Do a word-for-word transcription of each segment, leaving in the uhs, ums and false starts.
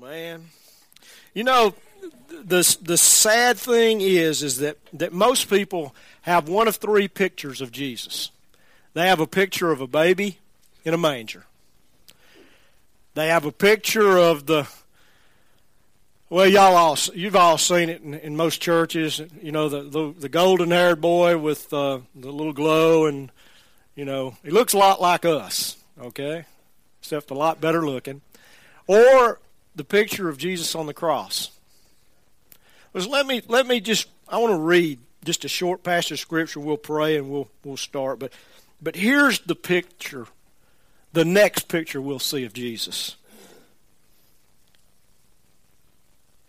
man. You know, the the sad thing is, is that, that most people have one of three pictures of Jesus. They have a picture of a baby in a manger. They have a picture of the, well, y'all all, you've all seen it in, in most churches, you know, the, the, the golden-haired boy with uh, the little glow, and, you know, he looks a lot like us, okay, except a lot better looking. Or the picture of Jesus on the cross. Let me, let me just, I want to read just a short passage of Scripture. We'll pray and we'll we'll start. But but here's the picture, the next picture we'll see of Jesus.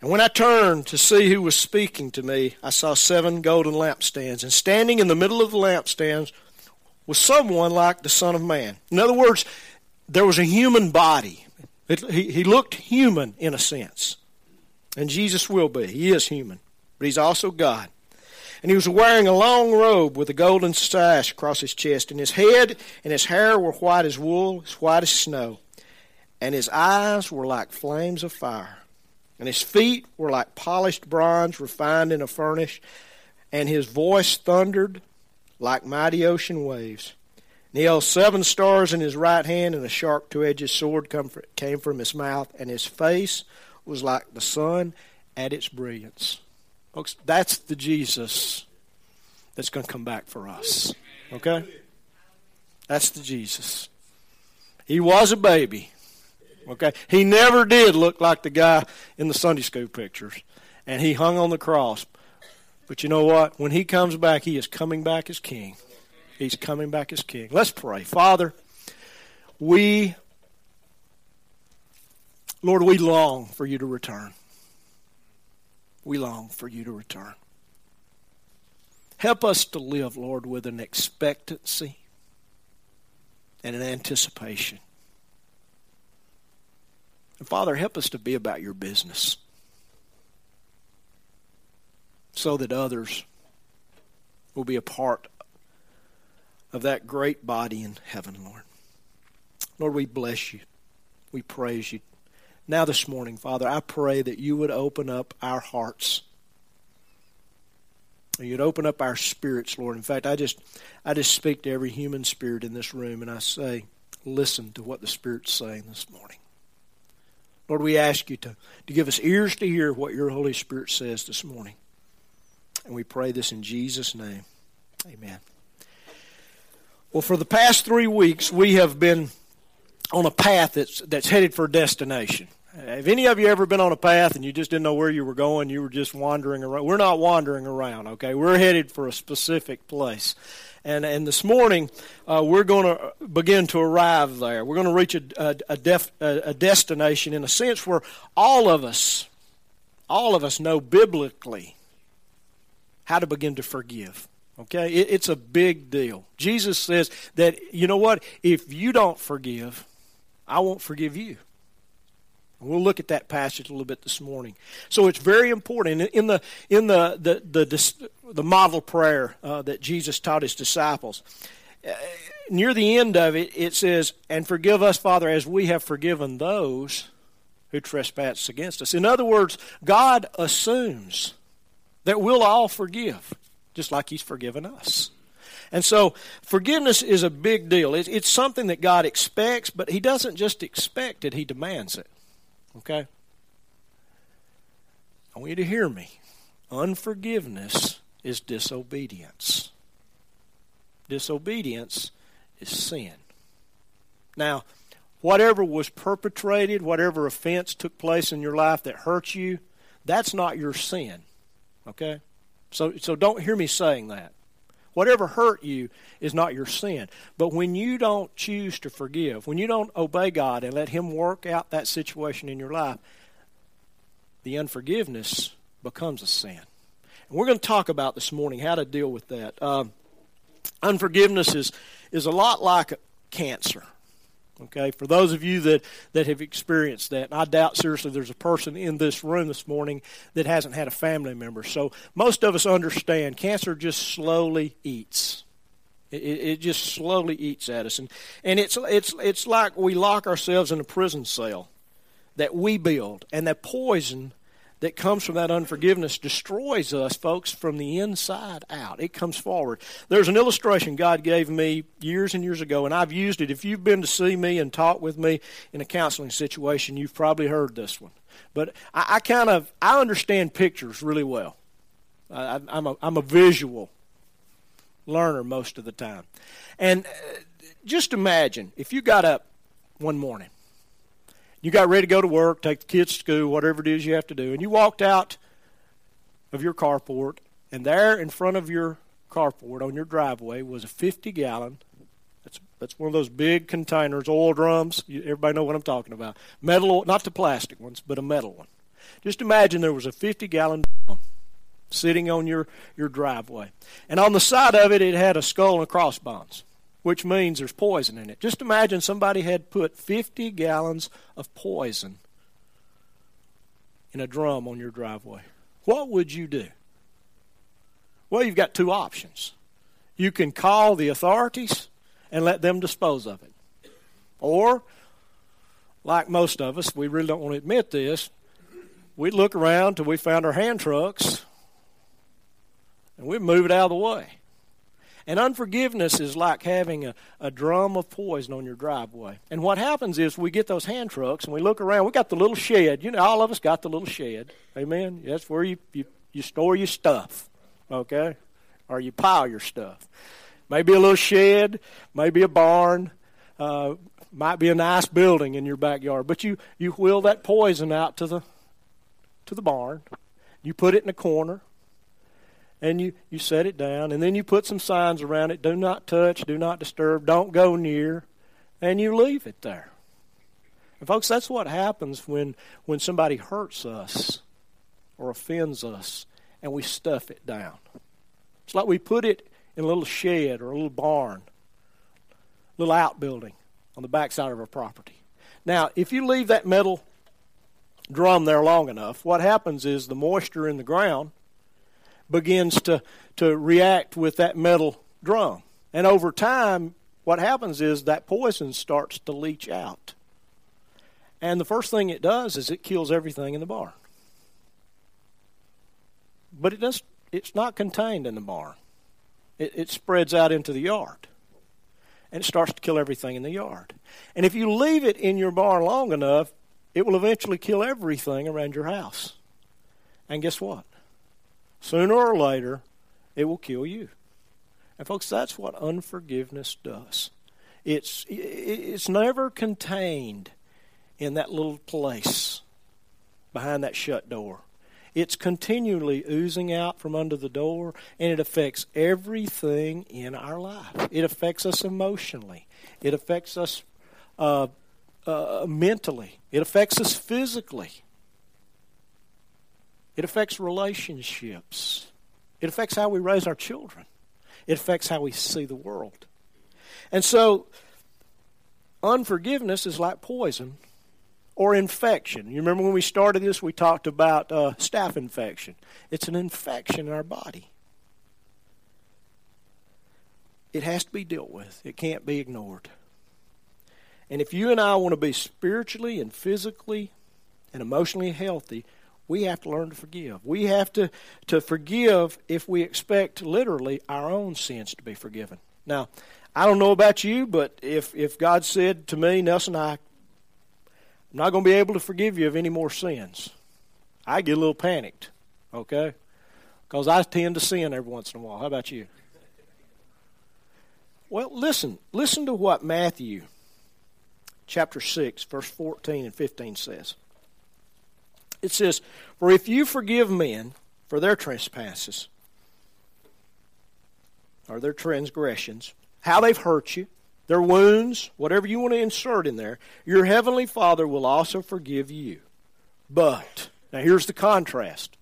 And when I turned to see who was speaking to me, I saw seven golden lampstands. And standing in the middle of the lampstands was someone like the Son of Man. In other words, there was a human body. It, he, he looked human in a sense. And Jesus will be. He is human, but he's also God. And he was wearing a long robe with a golden sash across his chest, and his head and his hair were white as wool, as white as snow. And his eyes were like flames of fire, and his feet were like polished bronze refined in a furnace, and his voice thundered like mighty ocean waves. And he held seven stars in his right hand, and a sharp two-edged sword came from his mouth, and his face was like the sun at its brilliance. Folks, that's the Jesus that's going to come back for us. Okay? That's the Jesus. He was a baby. Okay? He never did look like the guy in the Sunday school pictures. And he hung on the cross. But you know what? When he comes back, he is coming back as king. He's coming back as king. Let's pray. Father, we... Lord, we long for you to return. We long for you to return. Help us to live, Lord, with an expectancy and an anticipation. And Father, help us to be about your business so that others will be a part of that great body in heaven, Lord. Lord, we bless you. We praise you. Now this morning, Father, I pray that you would open up our hearts. You'd open up our spirits, Lord. In fact, I just I just speak to every human spirit in this room, and I say, listen to what the Spirit's saying this morning. Lord, we ask you to, to give us ears to hear what your Holy Spirit says this morning. And we pray this in Jesus' name. Amen. Well, for the past three weeks, we have been on a path that's that's headed for destination. Have any of you ever been on a path and you just didn't know where you were going? You were just wandering around. We're not wandering around, okay? We're headed for a specific place. And and this morning, uh, we're going to begin to arrive there. We're going to reach a a, a, def, a a destination in a sense where all of us, all of us know biblically how to begin to forgive. Okay? It, it's a big deal. Jesus says that, you know what? If you don't forgive, I won't forgive you. And we'll look at that passage a little bit this morning. So it's very important in the in the the the, the model prayer uh, that Jesus taught his disciples. Uh, near the end of it, it says, "And forgive us, Father, as we have forgiven those who trespass against us." In other words, God assumes that we'll all forgive, just like He's forgiven us. And so forgiveness is a big deal. It's, it's something that God expects, but He doesn't just expect it. He demands it. Okay? I want you to hear me. Unforgiveness is disobedience. Disobedience is sin. Now, whatever was perpetrated, whatever offense took place in your life that hurt you, that's not your sin. Okay? So, so don't hear me saying that. Whatever hurt you is not your sin. But when you don't choose to forgive, when you don't obey God and let Him work out that situation in your life, the unforgiveness becomes a sin. And we're going to talk about this morning how to deal with that. Um, unforgiveness is, is a lot like cancer. Okay, for those of you that, that have experienced that, I doubt seriously there's a person in this room this morning that hasn't had a family member. So most of us understand cancer just slowly eats. It, it just slowly eats at us. And, and it's, it's, it's like we lock ourselves in a prison cell. that we build, and that poison that comes from that unforgiveness destroys us, folks, from the inside out. It comes forward. There's an illustration God gave me years and years ago, and I've used it. If you've been to see me and talk with me in a counseling situation, you've probably heard this one. But I, I kind of, I understand pictures really well. I, I'm a, I'm a visual learner most of the time. And just imagine, if you got up one morning, you got ready to go to work, take the kids to school, whatever it is you have to do, and you walked out of your carport, and there in front of your carport on your driveway was a fifty-gallon, that's that's one of those big containers, oil drums, you, everybody know what I'm talking about, metal oil, not the plastic ones, but a metal one. Just imagine there was a fifty-gallon drum sitting on your, your driveway. And on the side of it, it had a skull and crossbones, which means there's poison in it. Just imagine somebody had put fifty gallons of poison in a drum on your driveway. What would you do? Well, you've got two options. You can call the authorities and let them dispose of it. Or, like most of us, we really don't want to admit this, we look around till we found our hand trucks and we move it out of the way. And unforgiveness is like having a, a drum of poison on your driveway. And what happens is we get those hand trucks and we look around. We got the little shed. You know, all of us got the little shed. Amen? That's where you, you, you store your stuff, okay? Or you pile your stuff. Maybe a little shed, maybe a barn, uh, might be a nice building in your backyard. But you, you wheel that poison out to the, to the barn. You put it in a corner. And you, you set it down, and then you put some signs around it, do not touch, do not disturb, don't go near, and you leave it there. And, folks, that's what happens when, when somebody hurts us or offends us, and we stuff it down. It's like we put it in a little shed or a little barn, a little outbuilding on the backside of our property. Now, if you leave that metal drum there long enough, what happens is the moisture in the ground begins to, to react with that metal drum. And over time, what happens is that poison starts to leach out. And the first thing it does is it kills everything in the barn. But it does, it's not contained in the barn. It, it spreads out into the yard. And it starts to kill everything in the yard. And if you leave it in your barn long enough, it will eventually kill everything around your house. And guess what? Sooner or later, it will kill you. And, folks, that's what unforgiveness does. It's it's never contained in that little place behind that shut door. It's continually oozing out from under the door, and it affects everything in our life. It affects us emotionally. It affects us uh, uh, mentally. It affects us physically. It affects relationships. It affects how we raise our children. It affects how we see the world. And so, unforgiveness is like poison or infection. You remember when we started this, we talked about uh, staph infection. It's an infection in our body. It has to be dealt with. It can't be ignored. And if you and I want to be spiritually and physically and emotionally healthy, we have to learn to forgive. We have to, to forgive if we expect literally our own sins to be forgiven. Now, I don't know about you, but if, if God said to me, Nelson, I, I'm not going to be able to forgive you of any more sins, I get a little panicked, okay? Because I tend to sin every once in a while. How about you? Well, listen. Listen to what Matthew chapter six, verse fourteen and fifteen says. It says, "For if you forgive men for their trespasses," or their transgressions, how they've hurt you, their wounds, whatever you want to insert in there, "your heavenly Father will also forgive you. But," now here's the contrast,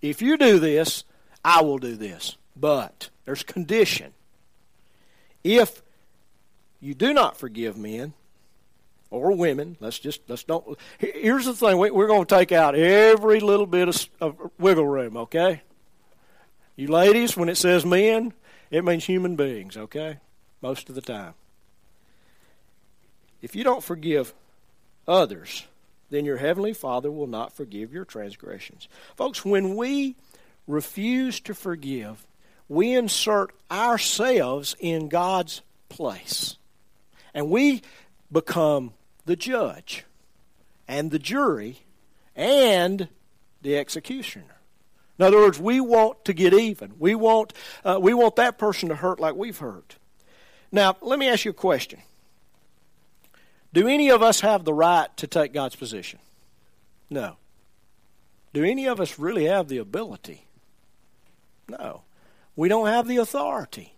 "if you do this, I will do this. But," there's condition, "if you do not forgive men," or women, let's just, let's don't, here's the thing, we, we're going to take out every little bit of, of wiggle room, okay? You ladies, when it says men, it means human beings, okay? Most of the time. If you don't forgive others, then your heavenly Father will not forgive your transgressions. Folks, when we refuse to forgive, we insert ourselves in God's place. And we become the judge and the jury and the executioner. In other words, we want to get even. We want uh, we want that person to hurt like we've hurt. Now, let me ask you a question. Do any of us have the right to take God's position? No. Do any of us really have the ability? No. We don't have the authority.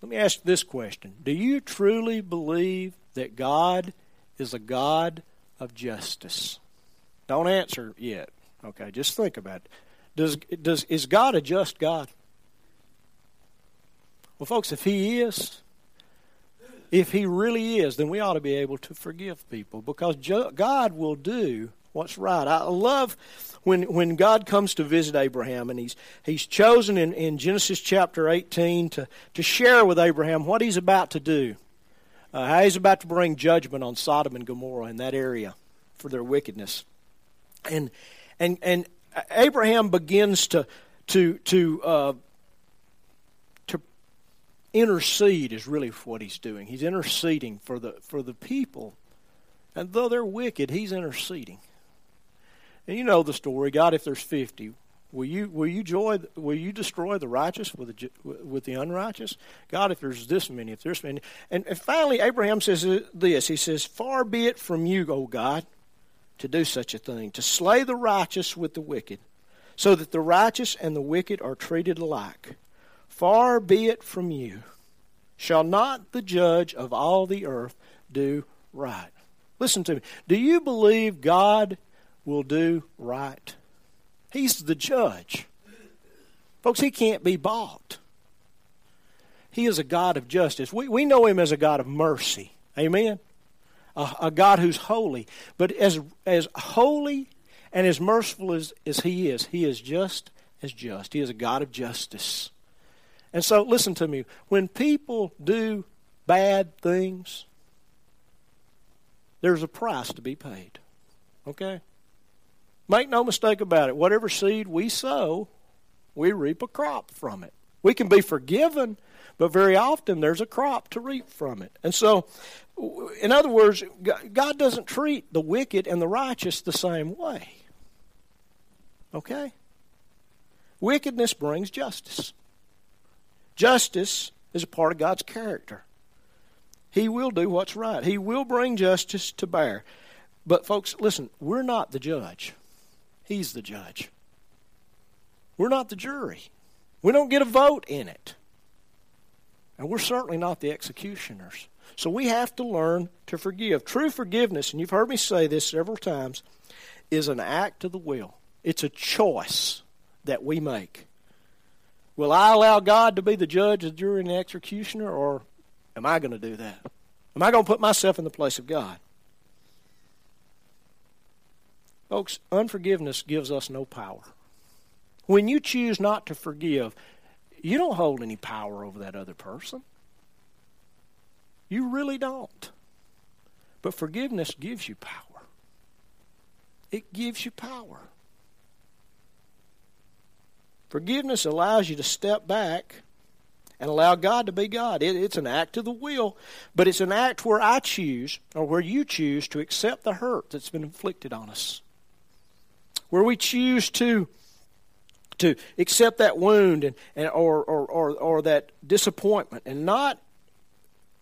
Let me ask this question. Do you truly believe that God is a God of justice? Don't answer yet. Okay, just think about it. Does, does, is God a just God? Well, folks, if he is, if he really is, then we ought to be able to forgive people because God will do what's right. I love when when God comes to visit Abraham, and he's he's chosen in, in Genesis chapter eighteen to, to share with Abraham what he's about to do, uh, how he's about to bring judgment on Sodom and Gomorrah in that area for their wickedness. And and and Abraham begins to to to uh, to intercede is really what he's doing. He's interceding for the for the people, and though they're wicked, he's interceding. And you know the story. God, if there's fifty, will you will you joy will you destroy the righteous with the with the unrighteous? God, if there's this many, if there's many, and, and finally Abraham says this. He says, "Far be it from you, O God, to do such a thing, to slay the righteous with the wicked, so that the righteous and the wicked are treated alike. Far be it from you. Shall not the judge of all the earth do right?" Listen to me. Do you believe God will do right? He's the judge. Folks, he can't be bought. He is a God of justice. We, we know him as a God of mercy. Amen? A, a God who's holy. But as as holy and as merciful as, as he is, he is just as just. He is a God of justice. And so, listen to me. When people do bad things, there's a price to be paid. Okay? Make no mistake about it. Whatever seed we sow, we reap a crop from it. We can be forgiven, but very often there's a crop to reap from it. And so, in other words, God doesn't treat the wicked and the righteous the same way. Okay? Wickedness brings justice. Justice is a part of God's character. He will do what's right. He will bring justice to bear. But folks, listen, we're not the judge. He's the judge. We're not the jury. We don't get a vote in it. And we're certainly not the executioners. So we have to learn to forgive. True forgiveness, and you've heard me say this several times, is an act of the will. It's a choice that we make. Will I allow God to be the judge, the jury, and the executioner, or am I going to do that? Am I going to put myself in the place of God? Folks, unforgiveness gives us no power. When you choose not to forgive, you don't hold any power over that other person. You really don't. But forgiveness gives you power. It gives you power. Forgiveness allows you to step back and allow God to be God. It, it's an act of the will, but it's an act where I choose, or where you choose, to accept the hurt that's been inflicted on us. Where we choose to to accept that wound and, and or, or, or, or that disappointment and not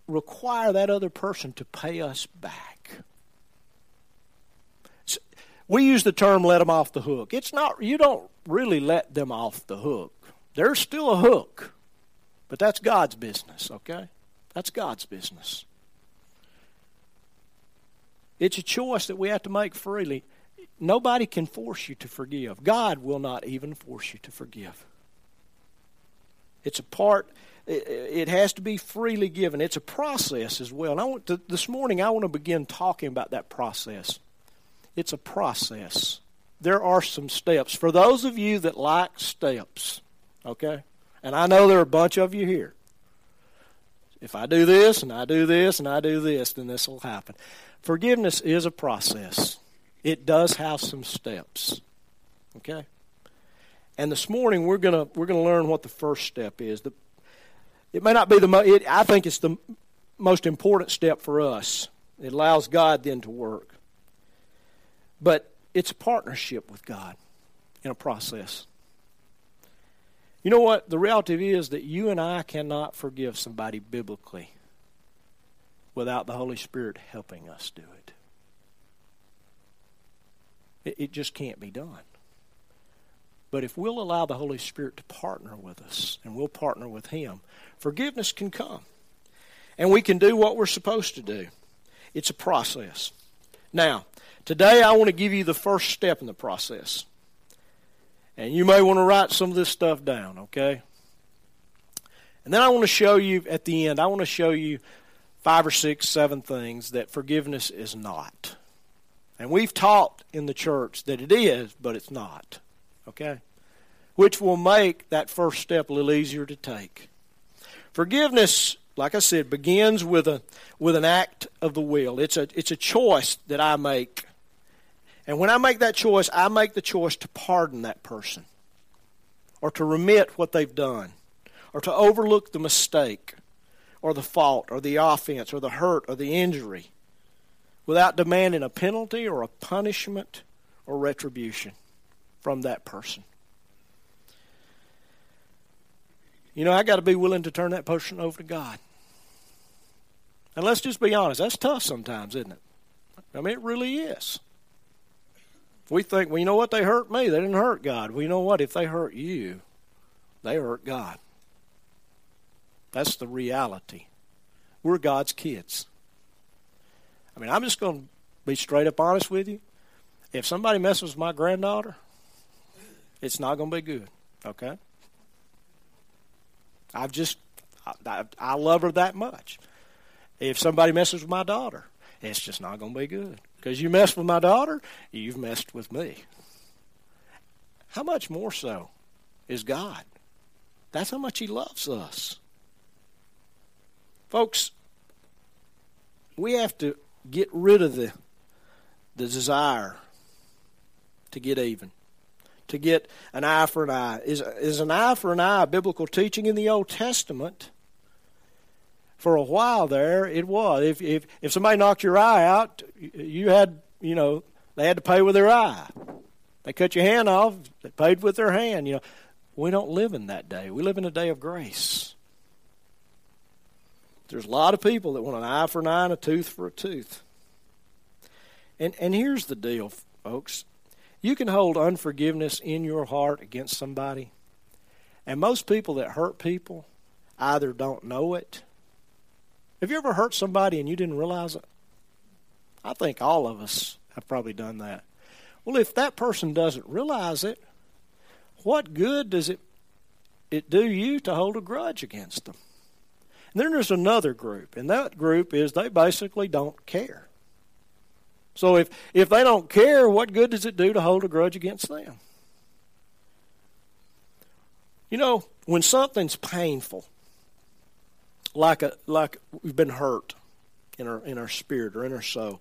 require that other person to pay us back. So we use the term "let them off the hook." It's not, you don't really let them off the hook. There's still a hook, but that's God's business, okay? That's God's business. It's a choice that we have to make freely. Nobody can force you to forgive. God will not even force you to forgive. It's a part, it has to be freely given. It's a process as well. And I want to, this morning I want to begin talking about that process. It's a process. There are some steps. For those of you that like steps, okay, and I know there are a bunch of you here, If I do this and I do this and I do this, then this will happen. Forgiveness is a process. It does have some steps. Okay? And this morning we're gonna we're gonna learn what the first step is. The, it may not be the mo- it, I think it's the most important step for us. It allows God then to work. But it's a partnership with God in a process. You know what? The reality is that you and I cannot forgive somebody biblically without the Holy Spirit helping us do it. It, it just can't be done. But if we'll allow the Holy Spirit to partner with us, and we'll partner with Him, forgiveness can come. And we can do what we're supposed to do. It's a process. Now, today I want to give you the first step in the process. And you may want to write some of this stuff down, okay? And then I want to show you, at the end, I want to show you five or six, seven things that forgiveness is not. And we've taught in the church that it is, but it's not, okay? Which will make that first step a little easier to take. Forgiveness, like I said, begins with a with an act of the will. It's a it's a choice that I make. And when I make that choice, I make the choice to pardon that person or to remit what they've done or to overlook the mistake or the fault or the offense or the hurt or the injury without demanding a penalty or a punishment or retribution from that person. You know, I got to be willing to turn that person over to God. And let's just be honest, that's tough sometimes, isn't it? I mean, it really is. We think, well, you know what, they hurt me. They didn't hurt God. Well, you know what, if they hurt you, they hurt God. That's the reality. We're God's kids. I mean, I'm just going to be straight up honest with you. If somebody messes with my granddaughter, it's not going to be good, okay? I've just, I, I, I love her that much. If somebody messes with my daughter, it's just not going to be good. Because you messed with my daughter, you've messed with me. How much more so is God? That's how much He loves us. Folks, we have to get rid of the, the desire to get even, to get an eye for an eye. Is, is an eye for an eye a biblical teaching in the Old Testament? For a while there, it was. If if if somebody knocked your eye out, you had, you know, they had to pay with their eye. They cut your hand off, they paid with their hand. You know, we don't live in that day. We live in a day of grace. There's a lot of people that want an eye for an eye and a tooth for a tooth. And and here's the deal, folks. You can hold unforgiveness in your heart against somebody. And most people that hurt people either don't know it. Have you ever hurt somebody and you didn't realize it? I think all of us have probably done that. Well, if that person doesn't realize it, what good does it it do you to hold a grudge against them? And then there's another group, and that group is they basically don't care. So if, if they don't care, what good does it do to hold a grudge against them? You know, when something's painful, like a like we've been hurt in our in our spirit or in our soul,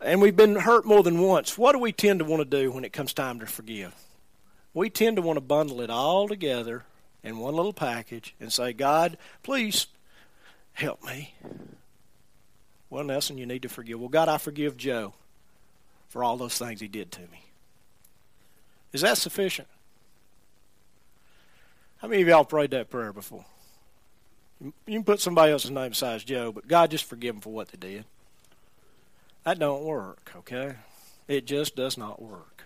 and we've been hurt more than once, what do we tend to want to do when it comes time to forgive? We tend to want to bundle it all together in one little package and say, God, please help me. Well, Nelson, you need to forgive. Well, God, I forgive Joe for all those things he did to me. Is that sufficient? How many of y'all prayed that prayer before? You can put somebody else's name besides Joe, but God, just forgive them for what they did. That don't work, okay? It just does not work.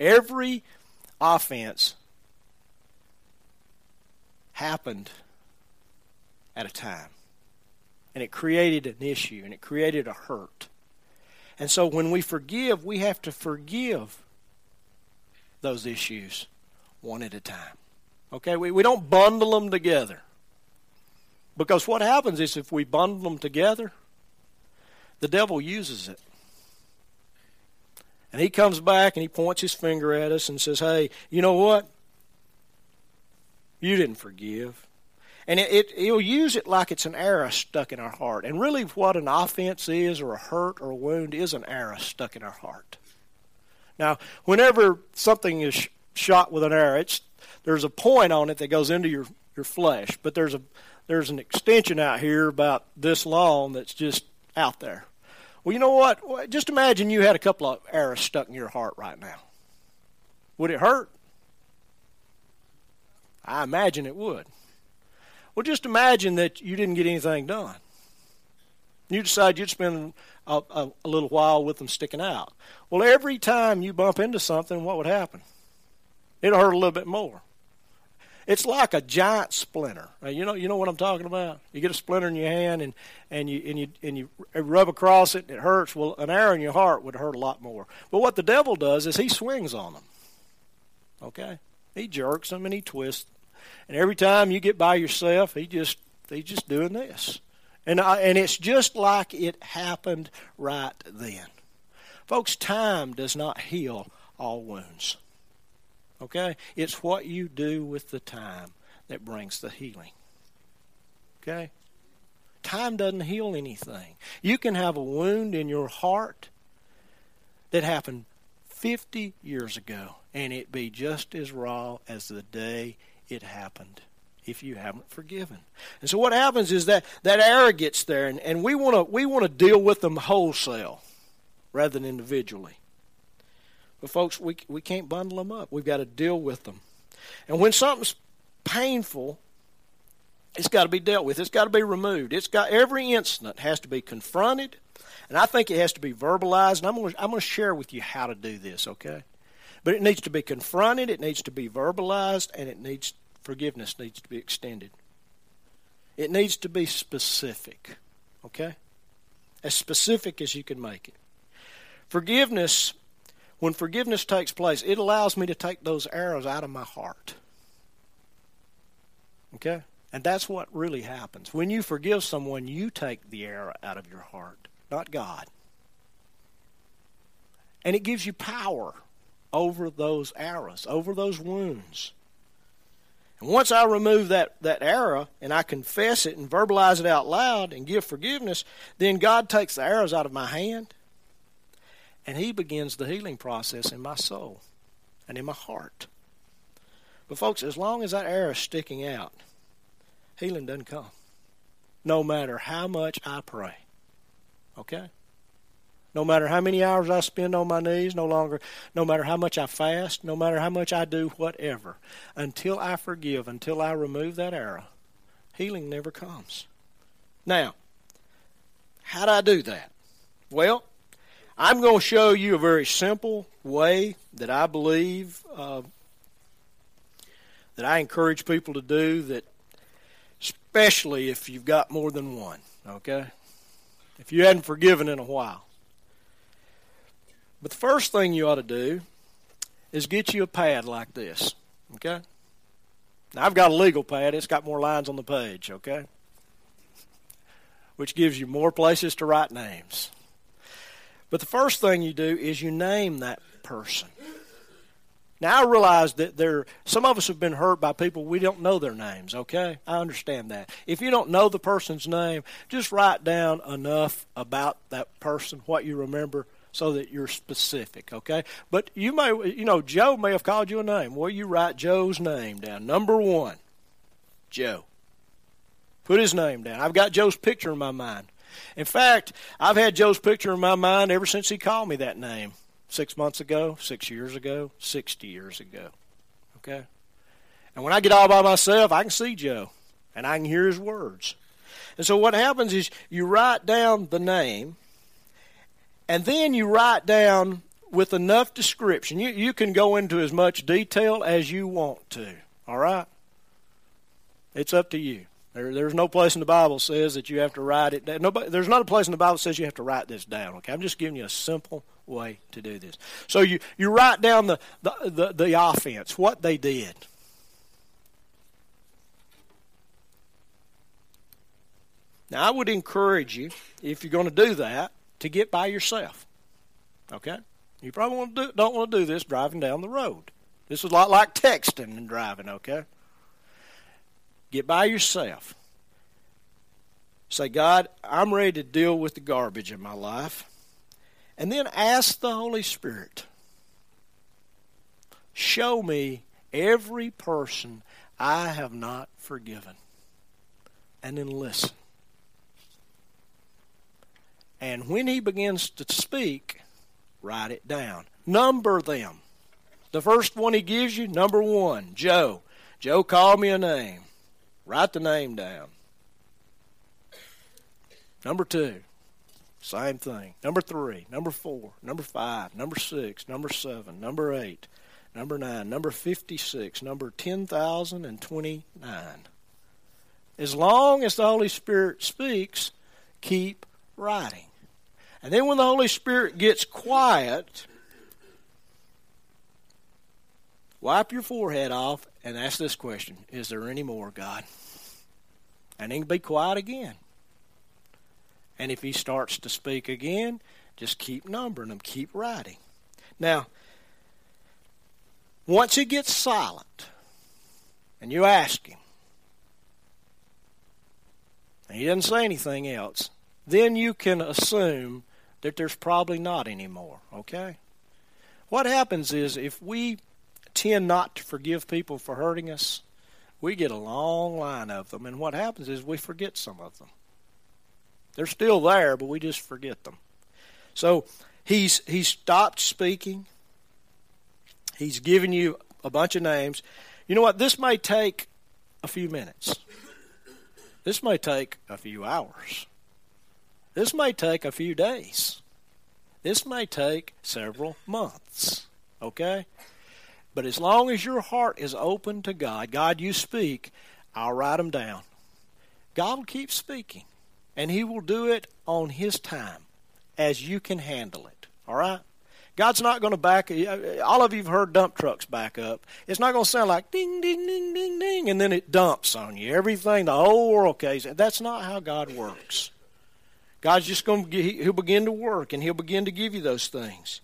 Every offense happened at a time. And it created an issue, and it created a hurt. And so when we forgive, we have to forgive those issues one at a time. Okay? We, we don't bundle them together. Because what happens is if we bundle them together, the devil uses it. And he comes back and he points his finger at us and says, hey, you know what? You didn't forgive. And it, it, it'll use it like it's an arrow stuck in our heart. And really what an offense is, or a hurt or a wound, is an arrow stuck in our heart. Now, whenever something is sh- shot with an arrow, it's, there's a point on it that goes into your, your flesh. But there's a there's an extension out here about this long that's just out there. Well, you know what? Just imagine you had a couple of arrows stuck in your heart right now. Would it hurt? I imagine it would. Well, just imagine that you didn't get anything done. You decide you'd spend a, a, a little while with them sticking out. Well, every time you bump into something, what would happen? It'll hurt a little bit more. It's like a giant splinter. You know, you know what I'm talking about? You get a splinter in your hand, and, and you and you and you rub across it, and it hurts. Well, an arrow in your heart would hurt a lot more. But what the devil does is he swings on them. Okay? He jerks them and he twists them. And every time you get by yourself, he just he's just doing this. And I, and it's just like it happened right then. Folks, time does not heal all wounds. Okay? It's what you do with the time that brings the healing. Okay? Time doesn't heal anything. You can have a wound in your heart that happened fifty years ago, and it be just as raw as the day it happened, if you haven't forgiven. And so what happens is that that arrow gets there, and, and we want to we want to deal with them wholesale rather than individually. But folks, we we can't bundle them up. We've got to deal with them. And when something's painful, it's got to be dealt with. It's got to be removed. It's got every incident has to be confronted, and I think it has to be verbalized. And I'm going I'm going to share with you how to do this. Okay, but it needs to be confronted. It needs to be verbalized, and it needs forgiveness needs to be extended. It needs to be specific. Okay, as specific as you can make it. Forgiveness. When forgiveness takes place, it allows me to take those arrows out of my heart. Okay? And that's what really happens. When you forgive someone, you take the arrow out of your heart, not God. And it gives you power over those arrows, over those wounds. And once I remove that, that arrow, and I confess it and verbalize it out loud and give forgiveness, then God takes the arrows out of my hand, and he begins the healing process in my soul and in my heart. But folks, as long as that arrow is sticking out, healing doesn't come. No matter how much I pray. Okay? No matter how many hours I spend on my knees, no longer, no matter how much I fast, no matter how much I do whatever, until I forgive, until I remove that arrow, healing never comes. Now, how do I do that? Well, I'm going to show you a very simple way that I believe uh, that I encourage people to do that, especially if you've got more than one, okay? If you hadn't forgiven in a while. But the first thing you ought to do is get you a pad like this, okay? Now, I've got a legal pad. It's got more lines on the page, okay? Which gives you more places to write names. But the first thing you do is you name that person. Now, I realize that there, some of us have been hurt by people we don't know their names, okay? I understand that. If you don't know the person's name, just write down enough about that person, what you remember, so that you're specific, okay? But you may, you know, Joe may have called you a name. Well, you write Joe's name down. Number one, Joe. Put his name down. I've got Joe's picture in my mind. In fact, I've had Joe's picture in my mind ever since he called me that name six months ago, six years ago, sixty years ago, okay? And when I get all by myself, I can see Joe, and I can hear his words. And so what happens is you write down the name, and then you write down with enough description. You, you can go into as much detail as you want to, all right? It's up to you. There, there's no place in the Bible says that you have to write it down. Nobody, there's not a place in the Bible says you have to write this down. Okay, I'm just giving you a simple way to do this. So you, you write down the, the, the, the offense, what they did. Now, I would encourage you, if you're going to do that, to get by yourself. Okay? You probably want to do, don't want to do this driving down the road. This is a lot like texting and driving, okay? Get by yourself. Say, God, I'm ready to deal with the garbage in my life. And then ask the Holy Spirit, show me every person I have not forgiven. And then listen. And when he begins to speak, write it down. Number them. The first one he gives you, number one, Joe. Joe, call me a name. Write the name down. Number two, same thing. Number three, number four, number five, number six, number seven, number eight, number nine, number fifty-six, number ten thousand twenty-nine. As long as the Holy Spirit speaks, keep writing. And then when the Holy Spirit gets quiet, wipe your forehead off and ask this question, is there any more, God? And then be quiet again. And if he starts to speak again, just keep numbering them, keep writing. Now, once he gets silent, and you ask him, and he doesn't say anything else, then you can assume that there's probably not any more, okay? What happens is if we tend not to forgive people for hurting us, we get a long line of them, and what happens is we forget some of them. They're still there, but we just forget them. So he's he stopped speaking. He's given you a bunch of names. You know what? This may take a few minutes. This may take a few hours. This may take a few days. This may take several months. Okay? But as long as your heart is open to God, God, you speak, I'll write them down. God will keep speaking. And he will do it on his time as you can handle it. All right? God's not going to back. All of you have heard dump trucks back up. It's not going to sound like ding, ding, ding, ding, ding, and then it dumps on you. Everything, the whole world caves. That's not how God works. God's just going to, he'll begin to work, and he'll begin to give you those things.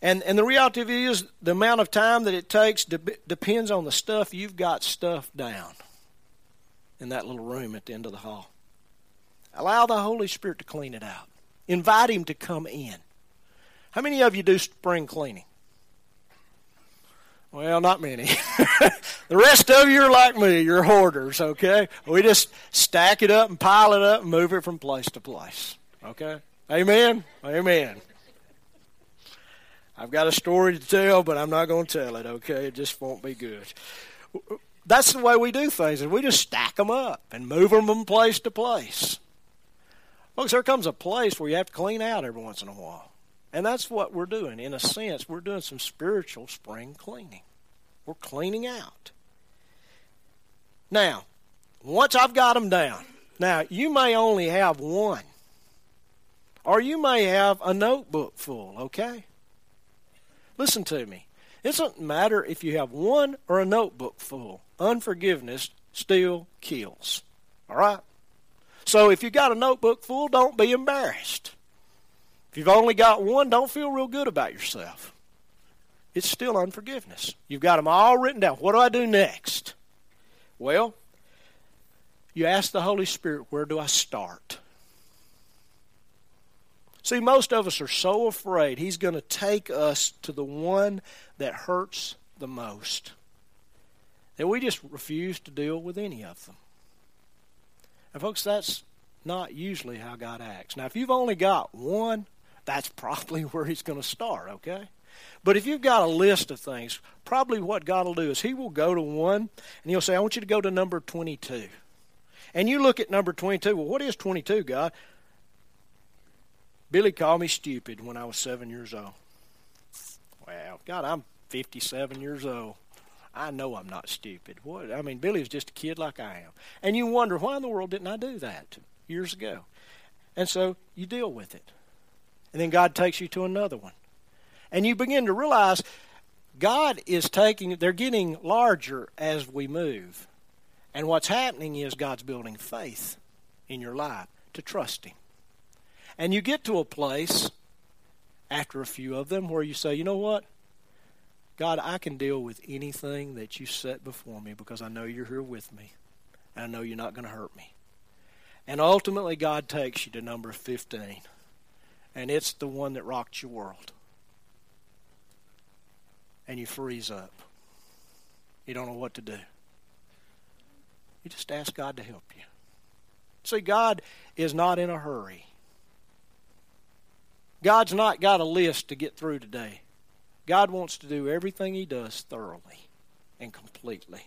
And, and the reality is the amount of time that it takes de- depends on the stuff you've got stuffed down in that little room at the end of the hall. Allow the Holy Spirit to clean it out. Invite him to come in. How many of you do spring cleaning? Well, not many. The rest of you are like me. You're hoarders, okay? We just stack it up and pile it up and move it from place to place, okay? Amen? Amen. I've got a story to tell, but I'm not going to tell it, okay? It just won't be good. That's the way we do things, is we just stack them up and move them from place to place. Folks, there comes a place where you have to clean out every once in a while. And that's what we're doing. In a sense, we're doing some spiritual spring cleaning. We're cleaning out. Now, once I've got them down, now you may only have one. Or you may have a notebook full, okay? Listen to me. It doesn't matter if you have one or a notebook full. Unforgiveness still kills. All right? So if you got a notebook full, don't be embarrassed. If you've only got one, don't feel real good about yourself. It's still unforgiveness. You've got them all written down. What do I do next? Well, you ask the Holy Spirit, where do I start? See, most of us are so afraid he's going to take us to the one that hurts the most that we just refuse to deal with any of them. And, folks, that's not usually how God acts. Now, if you've only got one, that's probably where he's going to start, okay? But if you've got a list of things, probably what God will do is he will go to one, and he'll say, I want you to go to number twenty-two. And you look at number twenty-two. Well, what is twenty-two, God? Billy called me stupid when I was seven years old. Well, God, I'm fifty-seven years old. I know I'm not stupid. What? I mean, Billy was just a kid like I am. And you wonder, why in the world didn't I do that years ago? And so you deal with it. And then God takes you to another one. And you begin to realize God is taking, they're getting larger as we move. And what's happening is God's building faith in your life to trust him. And you get to a place, after a few of them, where you say, you know what? God, I can deal with anything that you set before me because I know you're here with me. and I know you're not going to hurt me. And ultimately, God takes you to number fifteen, and it's the one that rocked your world. And you freeze up. You don't know what to do. You just ask God to help you. See, God is not in a hurry. God's not got a list to get through today. God wants to do everything he does thoroughly and completely.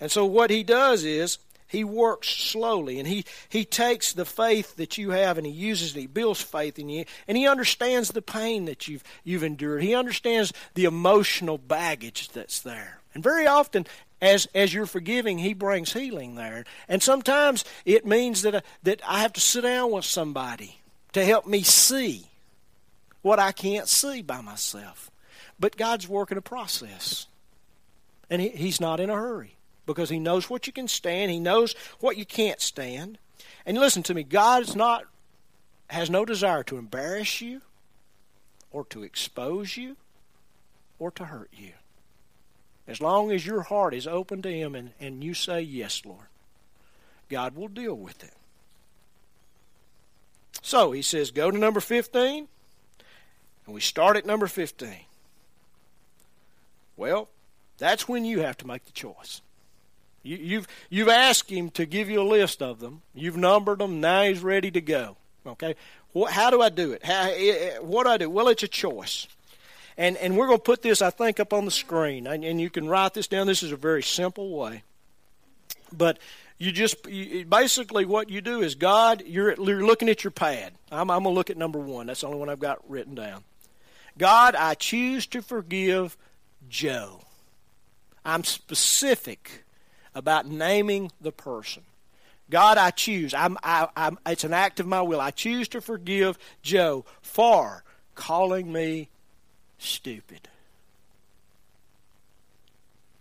And so what he does is he works slowly, and he, he takes the faith that you have and he uses it. He builds faith in you, and he understands the pain that you've, you've endured. He understands the emotional baggage that's there. And very often, As as you're forgiving, he brings healing there. And sometimes it means that I, that I have to sit down with somebody to help me see what I can't see by myself. But God's working a process. And he, he's not in a hurry, because he knows what you can stand. He knows what you can't stand. And listen to me, God is not, has no desire to embarrass you or to expose you or to hurt you. As long as your heart is open to him and, and you say, yes, Lord, God will deal with it. So he says, go to number fifteen. And we start at number fifteen. Well, that's when you have to make the choice. You, you've, you've asked him to give you a list of them. You've numbered them. Now he's ready to go. Okay, what, how do I do it? How, what do I do? Well, it's a choice. And and we're going to put this, I think, up on the screen. And, and you can write this down. This is a very simple way. But you just, you, basically what you do is, God, you're, you're looking at your pad. I'm, I'm going to look at number one. That's the only one I've got written down. God, I choose to forgive Joe. I'm specific about naming the person. God, I choose. I'm, I, I'm, it's an act of my will. I choose to forgive Joe for calling me stupid.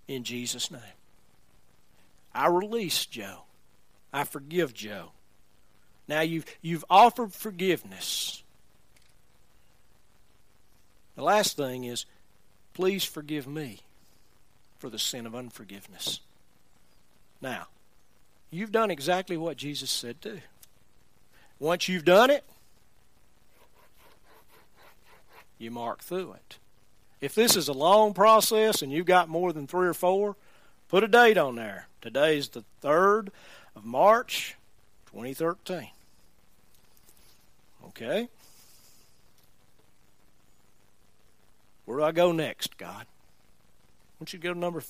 In Jesus' name. I release Joe. I forgive Joe. Now you've, you've offered forgiveness. The last thing is, please forgive me for the sin of unforgiveness. Now, you've done exactly what Jesus said to. Once you've done it, you mark through it. If this is a long process and you've got more than three or four, put a date on there. Today's the third of March, twenty thirteen. Okay. Where do I go next, God? I want you to go to number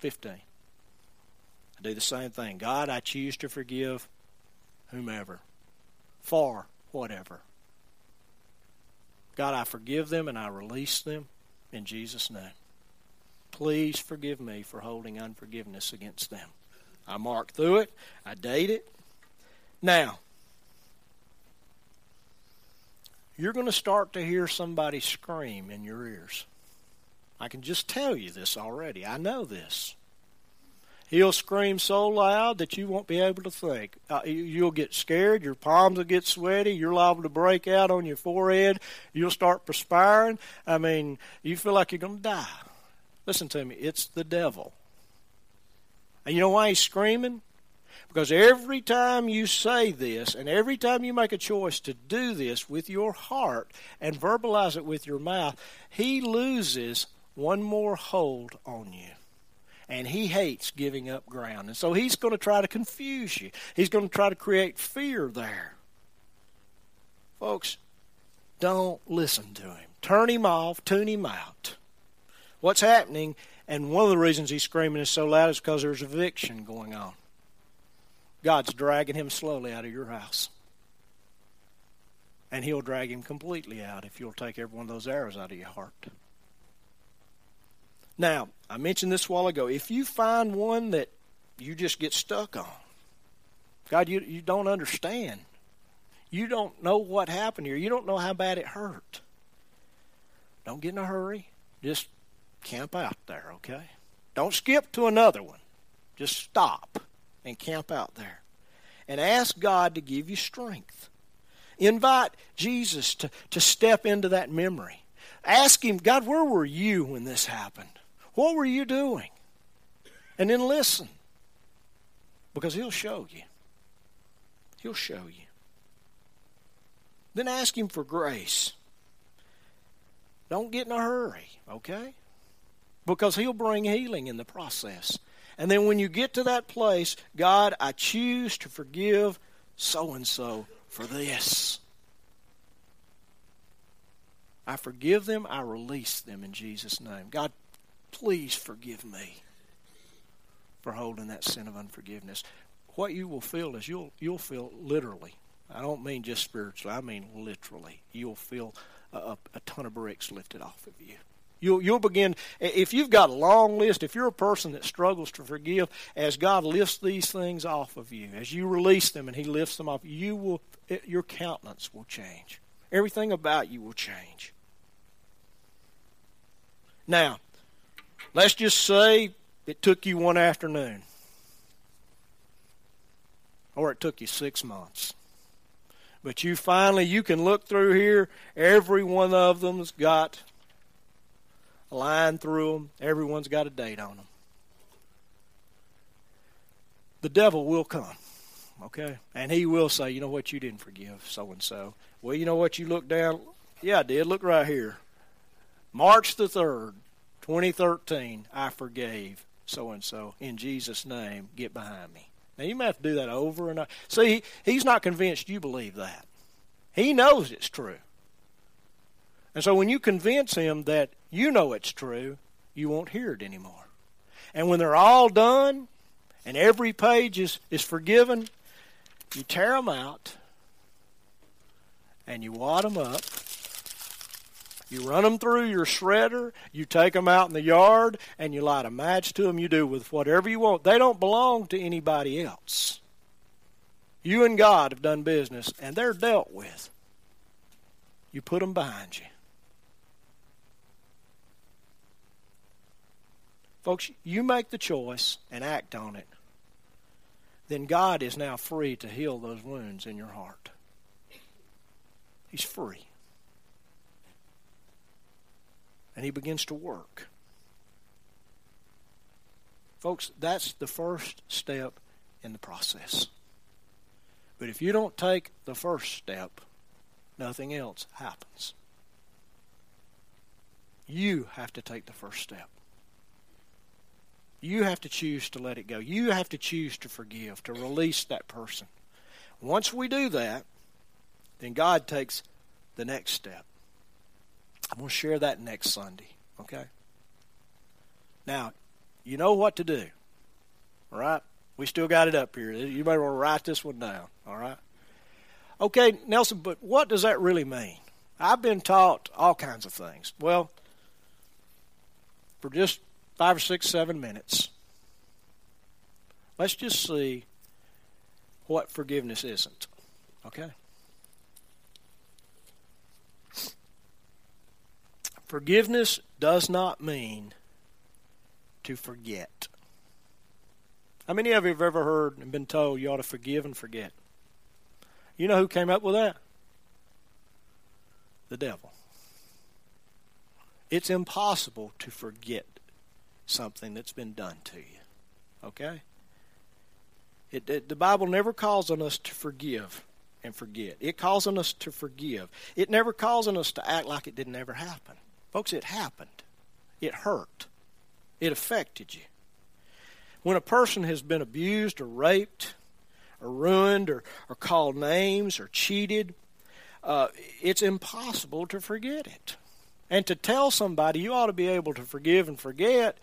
fifteen. I do the same thing. God, I choose to forgive whomever, for whatever. God, I forgive them and I release them in Jesus' name. Please forgive me for holding unforgiveness against them. I mark through it. I date it. Now, you're going to start to hear somebody scream in your ears. I can just tell you this already. I know this. He'll scream so loud that you won't be able to think. Uh, you'll get scared. Your palms will get sweaty. You're liable to break out on your forehead. You'll start perspiring. I mean, you feel like you're going to die. Listen to me. It's the devil. And you know why he's screaming? Because every time you say this, and every time you make a choice to do this with your heart and verbalize it with your mouth, he loses one more hold on you. And he hates giving up ground. And so he's going to try to confuse you. He's going to try to create fear there. Folks, don't listen to him. Turn him off. Tune him out. What's happening, and one of the reasons he's screaming is so loud, is because there's eviction going on. God's dragging him slowly out of your house. And he'll drag him completely out if you'll take every one of those arrows out of your heart. Now, I mentioned this a while ago. If you find one that you just get stuck on, God, you, you don't understand. You don't know what happened here. You don't know how bad it hurt. Don't get in a hurry. Just camp out there, okay? Don't skip to another one. Just stop and camp out there. And ask God to give you strength. Invite Jesus to, to step into that memory. Ask him, God, where were you when this happened? What were you doing? And then listen. because he'll show you. He'll show you. Then ask him for grace. Don't get in a hurry, okay? Because he'll bring healing in the process. And then when you get to that place, God, I choose to forgive so-and-so for this. I forgive them, I release them in Jesus' name. God, please forgive me for holding that sin of unforgiveness. What you will feel is you'll you'll feel literally. I don't mean just spiritually. I mean literally. You'll feel a, a ton of bricks lifted off of you. You'll, you'll begin, if you've got a long list, if you're a person that struggles to forgive, as God lifts these things off of you, as you release them and he lifts them off, you will, your countenance will change. Everything about you will change. Now, let's just say it took you one afternoon. Or it took you six months. But you finally, you can look through here, every one of them's got a line through them. Everyone's got a date on them. The devil will come, okay? And he will say, you know what, you didn't forgive so-and-so. Well, you know what, you look down. Yeah, I did. Look right here. March the third, twenty thirteen, I forgave so-and-so. In Jesus' name, get behind me. Now, you may have to do that over and over. See, he's not convinced you believe that. He knows it's true. And so when you convince him that you know it's true, you won't hear it anymore. And when they're all done and every page is, is forgiven, you tear them out and you wad them up. You run them through your shredder. You take them out in the yard and you light a match to them. You do with whatever you want. They don't belong to anybody else. You and God have done business and they're dealt with. You put them behind you. Folks, you make the choice and act on it. Then God is now free to heal those wounds in your heart. He's free. And he begins to work. Folks, that's the first step in the process. But if you don't take the first step, nothing else happens. You have to take the first step. You have to choose to let it go. You have to choose to forgive, to release that person. Once we do that, then God takes the next step. I'm going to share that next Sunday, okay? Now, you know what to do, all right? We still got it up here. You may want to write this one down, all right? Okay, Nelson, but what does that really mean? I've been taught all kinds of things. Well, for just five or six, seven minutes, let's just see what forgiveness isn't, okay? Forgiveness does not mean to forget. How many of you have ever heard and been told you ought to forgive and forget? You know who came up with that? The devil. It's impossible to forget something that's been done to you. Okay? It, it, the Bible never calls on us to forgive and forget. It calls on us to forgive. It never calls on us to act like it didn't ever happen. Folks, it happened. It hurt. It affected you. When a person has been abused or raped, or ruined, or, or called names, or cheated, uh, it's impossible to forget it. And to tell somebody you ought to be able to forgive and forget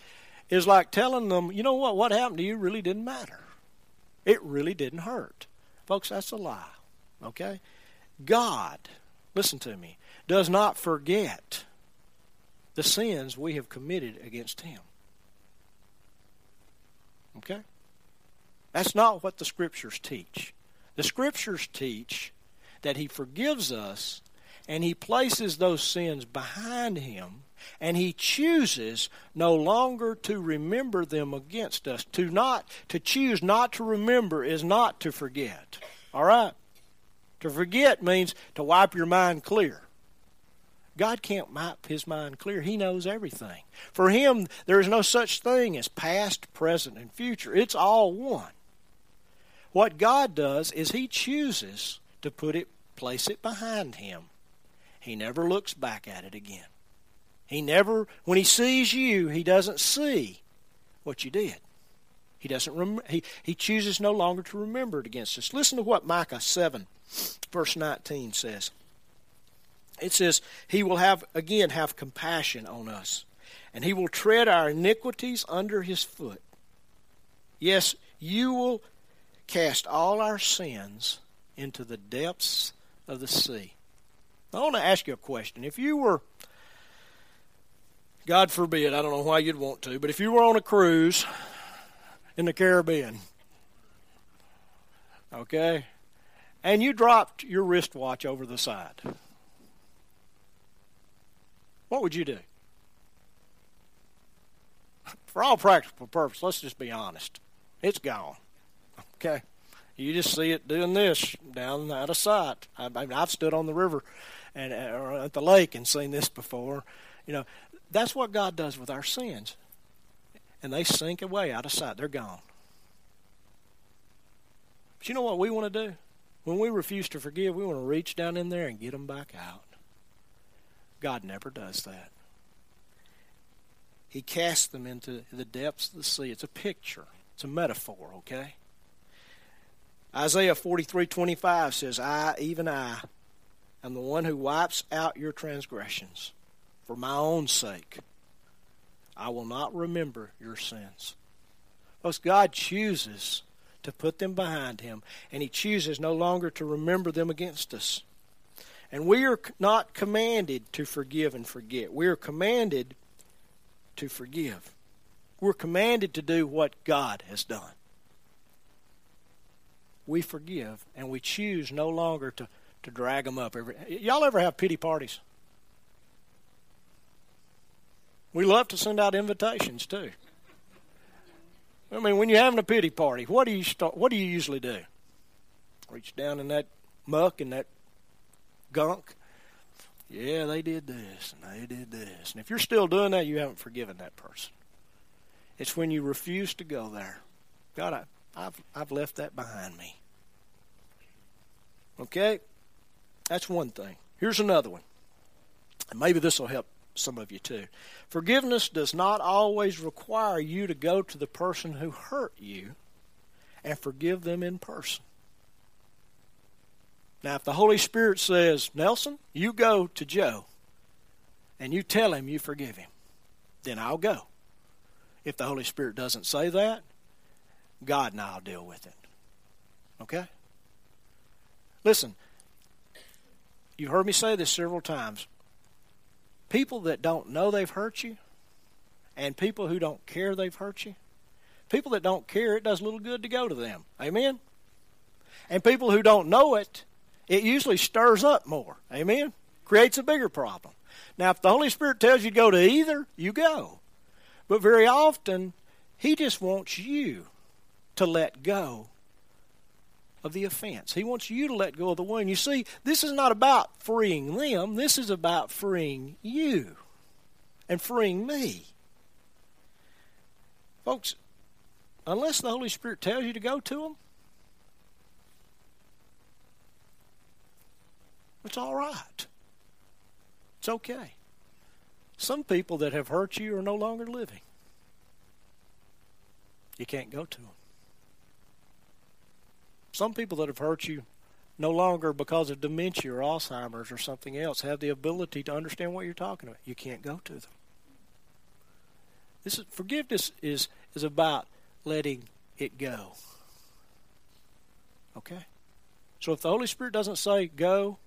is like telling them, you know what, what happened to you really didn't matter. It really didn't hurt. Folks, that's a lie, okay? God, listen to me, does not forget the sins we have committed against him. Okay? That's not what the Scriptures teach. The Scriptures teach that he forgives us and he places those sins behind him and he chooses no longer to remember them against us. To not, to choose not to remember is not to forget. All right? To forget means to wipe your mind clear. God can't wipe his mind clear. He knows everything. For him, there is no such thing as past, present, and future. It's all one. What God does is he chooses to put it, place it behind him. He never looks back at it again. He never, when he sees you, he doesn't see what you did. He doesn't. Rem- he, he chooses no longer to remember it against us. Listen to what Micah seven, verse nineteen says. It says, he will have, again, have compassion on us, and he will tread our iniquities under his foot. Yes, you will cast all our sins into the depths of the sea. I want to ask you a question. If you were, God forbid, I don't know why you'd want to, but if you were on a cruise in the Caribbean, okay, and you dropped your wristwatch over the side, what would you do? For all practical purposes, let's just be honest. It's gone. Okay? You just see it doing this down out of sight. I mean, I've stood on the river and or at the lake and seen this before. You know, that's what God does with our sins. And they sink away out of sight. They're gone. But you know what we want to do? When we refuse to forgive, we want to reach down in there and get them back out. God never does that. He casts them into the depths of the sea. It's a picture. It's a metaphor, okay? Isaiah forty-three twenty-five says, I, even I, am the one who wipes out your transgressions for my own sake. I will not remember your sins. Folks, God chooses to put them behind him, and he chooses no longer to remember them against us. And we are not commanded to forgive and forget. We are commanded to forgive. We're commanded to do what God has done. We forgive, and we choose no longer to, to drag them up. Every, y'all ever have pity parties? We love to send out invitations, too. I mean, when you're having a pity party, what do you start, what do you usually do? Reach down in that muck and that gunk. Yeah, they did this, and they did this. And if you're still doing that, you haven't forgiven that person. It's when you refuse to go there. God, I, I've, I've left that behind me. Okay? That's one thing. Here's another one. And maybe this will help some of you too. Forgiveness does not always require you to go to the person who hurt you and forgive them in person. Now, if the Holy Spirit says, Nelson, you go to Joe and you tell him you forgive him, then I'll go. If the Holy Spirit doesn't say that, God and I'll deal with it. Okay? Listen, you've heard me say this several times. People that don't know they've hurt you and people who don't care they've hurt you, people that don't care, it does little good to go to them. Amen? And people who don't know it, it usually stirs up more. Amen? Creates a bigger problem. Now, if the Holy Spirit tells you to go to either, you go. But very often, he just wants you to let go of the offense. He wants you to let go of the wound. You see, this is not about freeing them. This is about freeing you and freeing me. Folks, unless the Holy Spirit tells you to go to them, it's all right. It's okay. Some people that have hurt you are no longer living. You can't go to them. Some people that have hurt you no longer, because of dementia or Alzheimer's or something else, have the ability to understand what you're talking about. You can't go to them. This is, forgiveness is, is about letting it go. Okay? So if the Holy Spirit doesn't say go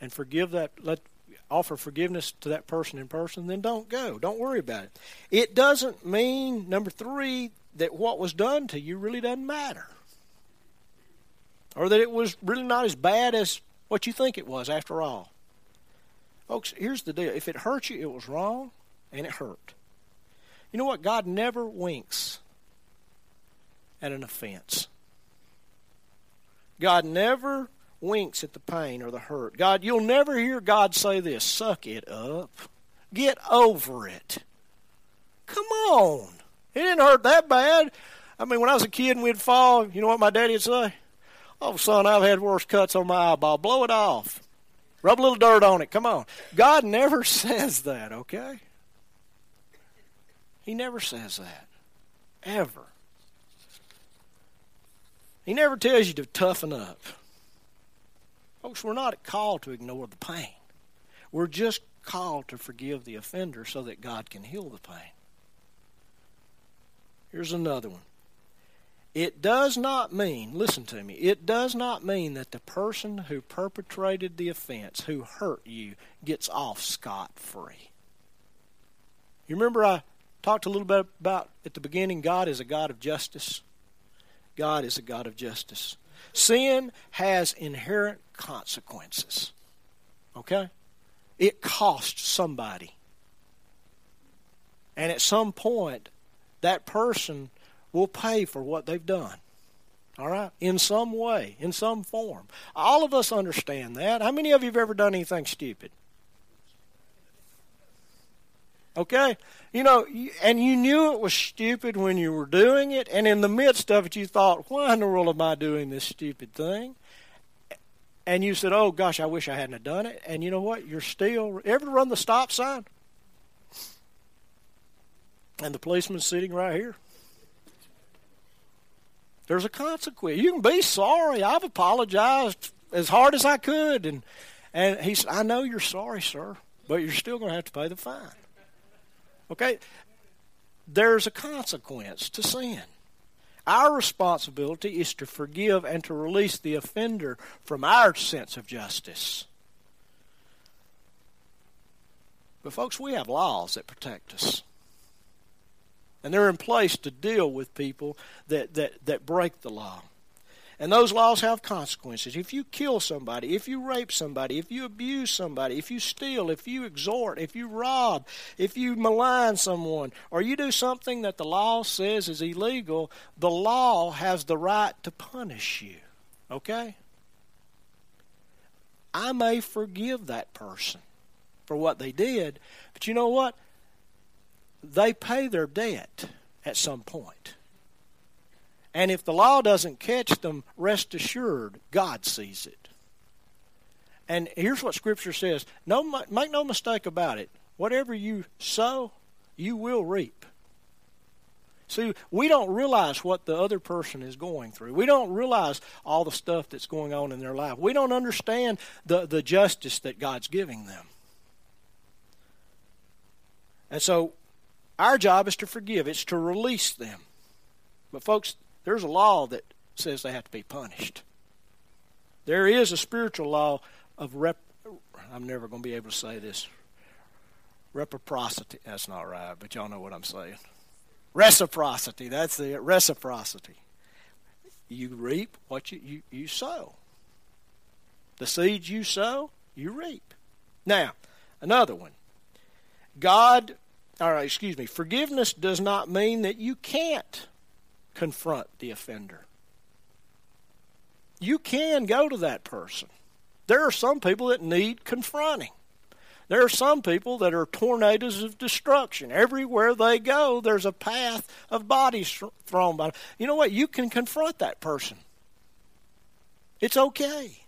and forgive that, let offer forgiveness to that person in person, then don't go. Don't worry about it. It doesn't mean, number three, that what was done to you really doesn't matter. Or that it was really not as bad as what you think it was after all. Folks, here's the deal. If it hurt you, it was wrong, and it hurt. You know what? God never winks at an offense. God never winks at the pain or the hurt. God, you'll never hear God say this, suck it up. Get over it. Come on. It didn't hurt that bad. I mean, when I was a kid and we'd fall, you know what my daddy would say? Oh, son, I've had worse cuts on my eyeball. Blow it off. Rub a little dirt on it. Come on. God never says that, okay? He never says that. Ever. He never tells you to toughen up. Folks, we're not called to ignore the pain. We're just called to forgive the offender so that God can heal the pain. Here's another one. It does not mean, listen to me, it does not mean that the person who perpetrated the offense, who hurt you, gets off scot-free. You remember I talked a little bit about at the beginning, God is a God of justice. God is a God of justice. Sin has inherent consequences. Okay? It costs somebody. And at some point, that person will pay for what they've done. All right? In some way, in some form. All of us understand that. How many of you have ever done anything stupid? Okay? You know, and you knew it was stupid when you were doing it, and in the midst of it you thought, why in the world am I doing this stupid thing? And you said, oh, gosh, I wish I hadn't have done it. And you know what? You're still, ever run the stop sign? And the policeman's sitting right here. There's a consequence. You can be sorry. I've apologized as hard as I could. And and he said, I know you're sorry, sir, but you're still going to have to pay the fine. Okay? There's a consequence to sin. Our responsibility is to forgive and to release the offender from our sense of justice. But, folks, we have laws that protect us. And they're in place to deal with people that, that, that break the law. And those laws have consequences. If you kill somebody, if you rape somebody, if you abuse somebody, if you steal, if you extort, if you rob, if you malign someone, or you do something that the law says is illegal, the law has the right to punish you. Okay? I may forgive that person for what they did, but you know what? They pay their debt at some point. And if the law doesn't catch them, rest assured, God sees it. And here's what Scripture says. No, make no mistake about it. Whatever you sow, you will reap. See, we don't realize what the other person is going through. We don't realize all the stuff that's going on in their life. We don't understand the, the justice that God's giving them. And so, our job is to forgive. It's to release them. But, folks, there's a law that says they have to be punished. There is a spiritual law of rep... I'm never going to be able to say this. Reciprocity. That's not right, but y'all know what I'm saying. Reciprocity. That's it. Reciprocity. You reap what you, you, you sow. The seeds you sow, you reap. Now, another one. God... All right, excuse me. Forgiveness does not mean that you can't confront the offender. You can go to that person. There are some people that need confronting. There are some people that are tornadoes of destruction. Everywhere they go, there's a path of bodies thrown by. You know what? You can confront that person. It's okay.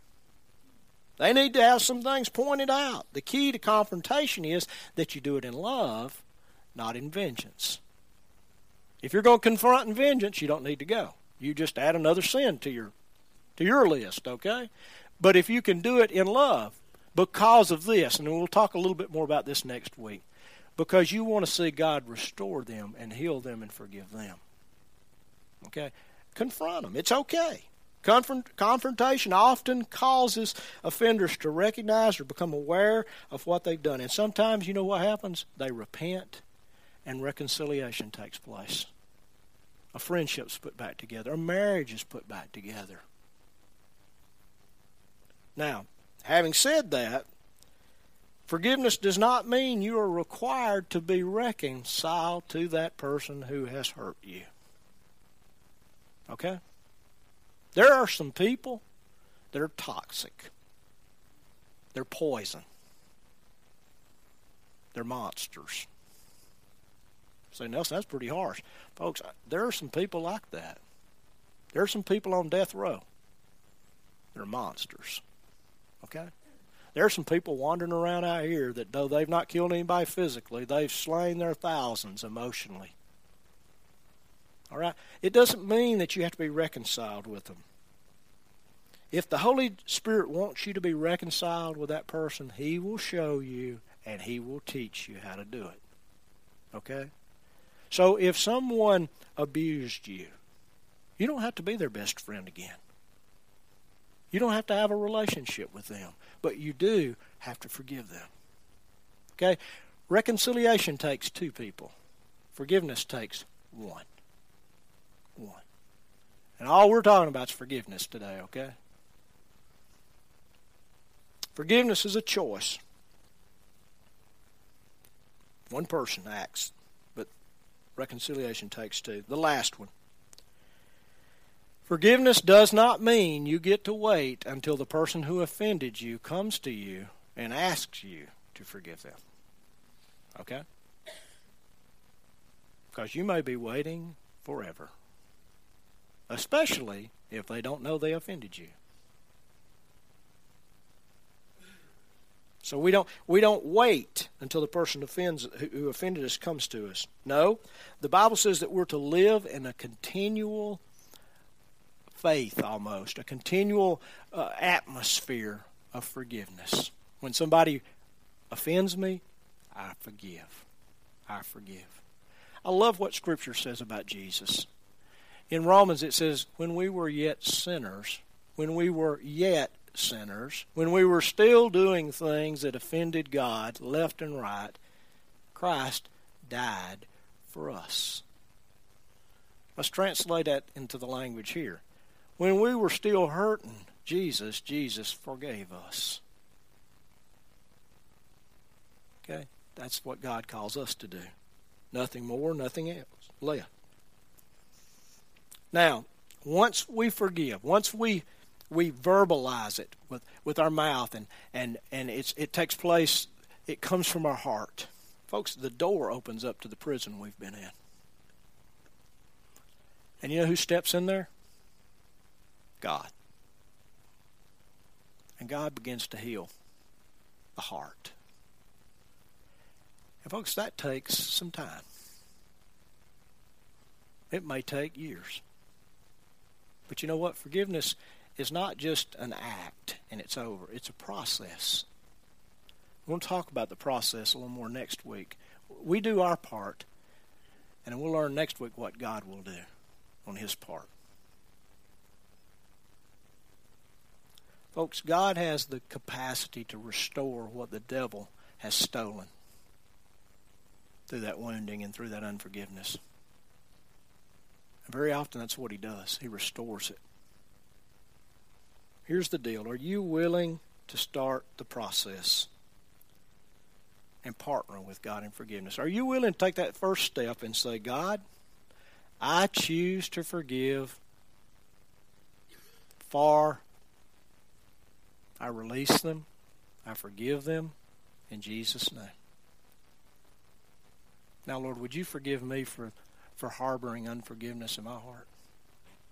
They need to have some things pointed out. The key to confrontation is that you do it in love, not in vengeance. If you're going to confront in vengeance, you don't need to go. You just add another sin to your to your list, okay? But if you can do it in love because of this, and we'll talk a little bit more about this next week, because you want to see God restore them and heal them and forgive them. Okay? Confront them. It's okay. Confront, confrontation often causes offenders to recognize or become aware of what they've done. And sometimes, you know what happens? They repent and reconciliation takes place. A friendship's put back together. A marriage is put back together. Now, having said that, forgiveness does not mean you are required to be reconciled to that person who has hurt you. Okay? There are some people that are toxic. They're poison. They're monsters. Say, Nelson, that's pretty harsh. Folks, there are some people like that. There are some people on death row. They're monsters, okay? There are some people wandering around out here that though they've not killed anybody physically, they've slain their thousands emotionally. All right? It doesn't mean that you have to be reconciled with them. If the Holy Spirit wants you to be reconciled with that person, He will show you and He will teach you how to do it. Okay? So if someone abused you, you don't have to be their best friend again. You don't have to have a relationship with them, but you do have to forgive them. Okay? Reconciliation takes two people. Forgiveness takes one. One. And all we're talking about is forgiveness today, okay? Forgiveness is a choice. One person acts, but reconciliation takes two. The last one. Forgiveness does not mean you get to wait until the person who offended you comes to you and asks you to forgive them. Okay? Because you may be waiting forever. Especially if they don't know they offended you. So we don't we don't wait until the person offends, who offended us comes to us. No, the Bible says that we're to live in a continual faith almost, a continual uh, atmosphere of forgiveness. When somebody offends me, I forgive. I forgive. I love what Scripture says about Jesus. In Romans it says, when we were yet sinners, when we were yet sinners, when we were still doing things that offended God left and right, Christ died for us. Let's translate that into the language here. When we were still hurting, Jesus, Jesus forgave us. Okay? That's what God calls us to do. Nothing more, nothing else. Leah. Now, once we forgive, once we we verbalize it with, with our mouth and, and, and it's it takes place, it comes from our heart. Folks, the door opens up to the prison we've been in. And you know who steps in there? God. And God begins to heal the heart. And folks, that takes some time. It may take years. But you know what? Forgiveness is not just an act and it's over. It's a process. We'll talk about the process a little more next week. We do our part, and we'll learn next week what God will do on His part. Folks, God has the capacity to restore what the devil has stolen through that wounding and through that unforgiveness. And very often that's what He does. He restores it. Here's the deal. Are you willing to start the process and partner with God in forgiveness? Are you willing to take that first step and say, God, I choose to forgive, for I release them, I forgive them, in Jesus' name. Now, Lord, would you forgive me for, for harboring unforgiveness in my heart?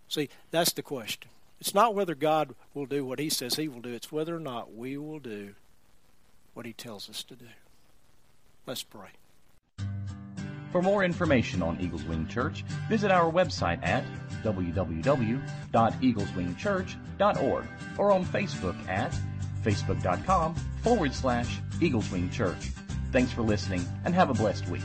See, that's the question. It's not whether God will do what He says He will do. It's whether or not we will do what He tells us to do. Let's pray. For more information on Eagles Wing Church, visit our website at w w w dot eagles wing church dot org or on Facebook at facebook dot com forward slash Eagles Wing Church. Thanks for listening, and have a blessed week.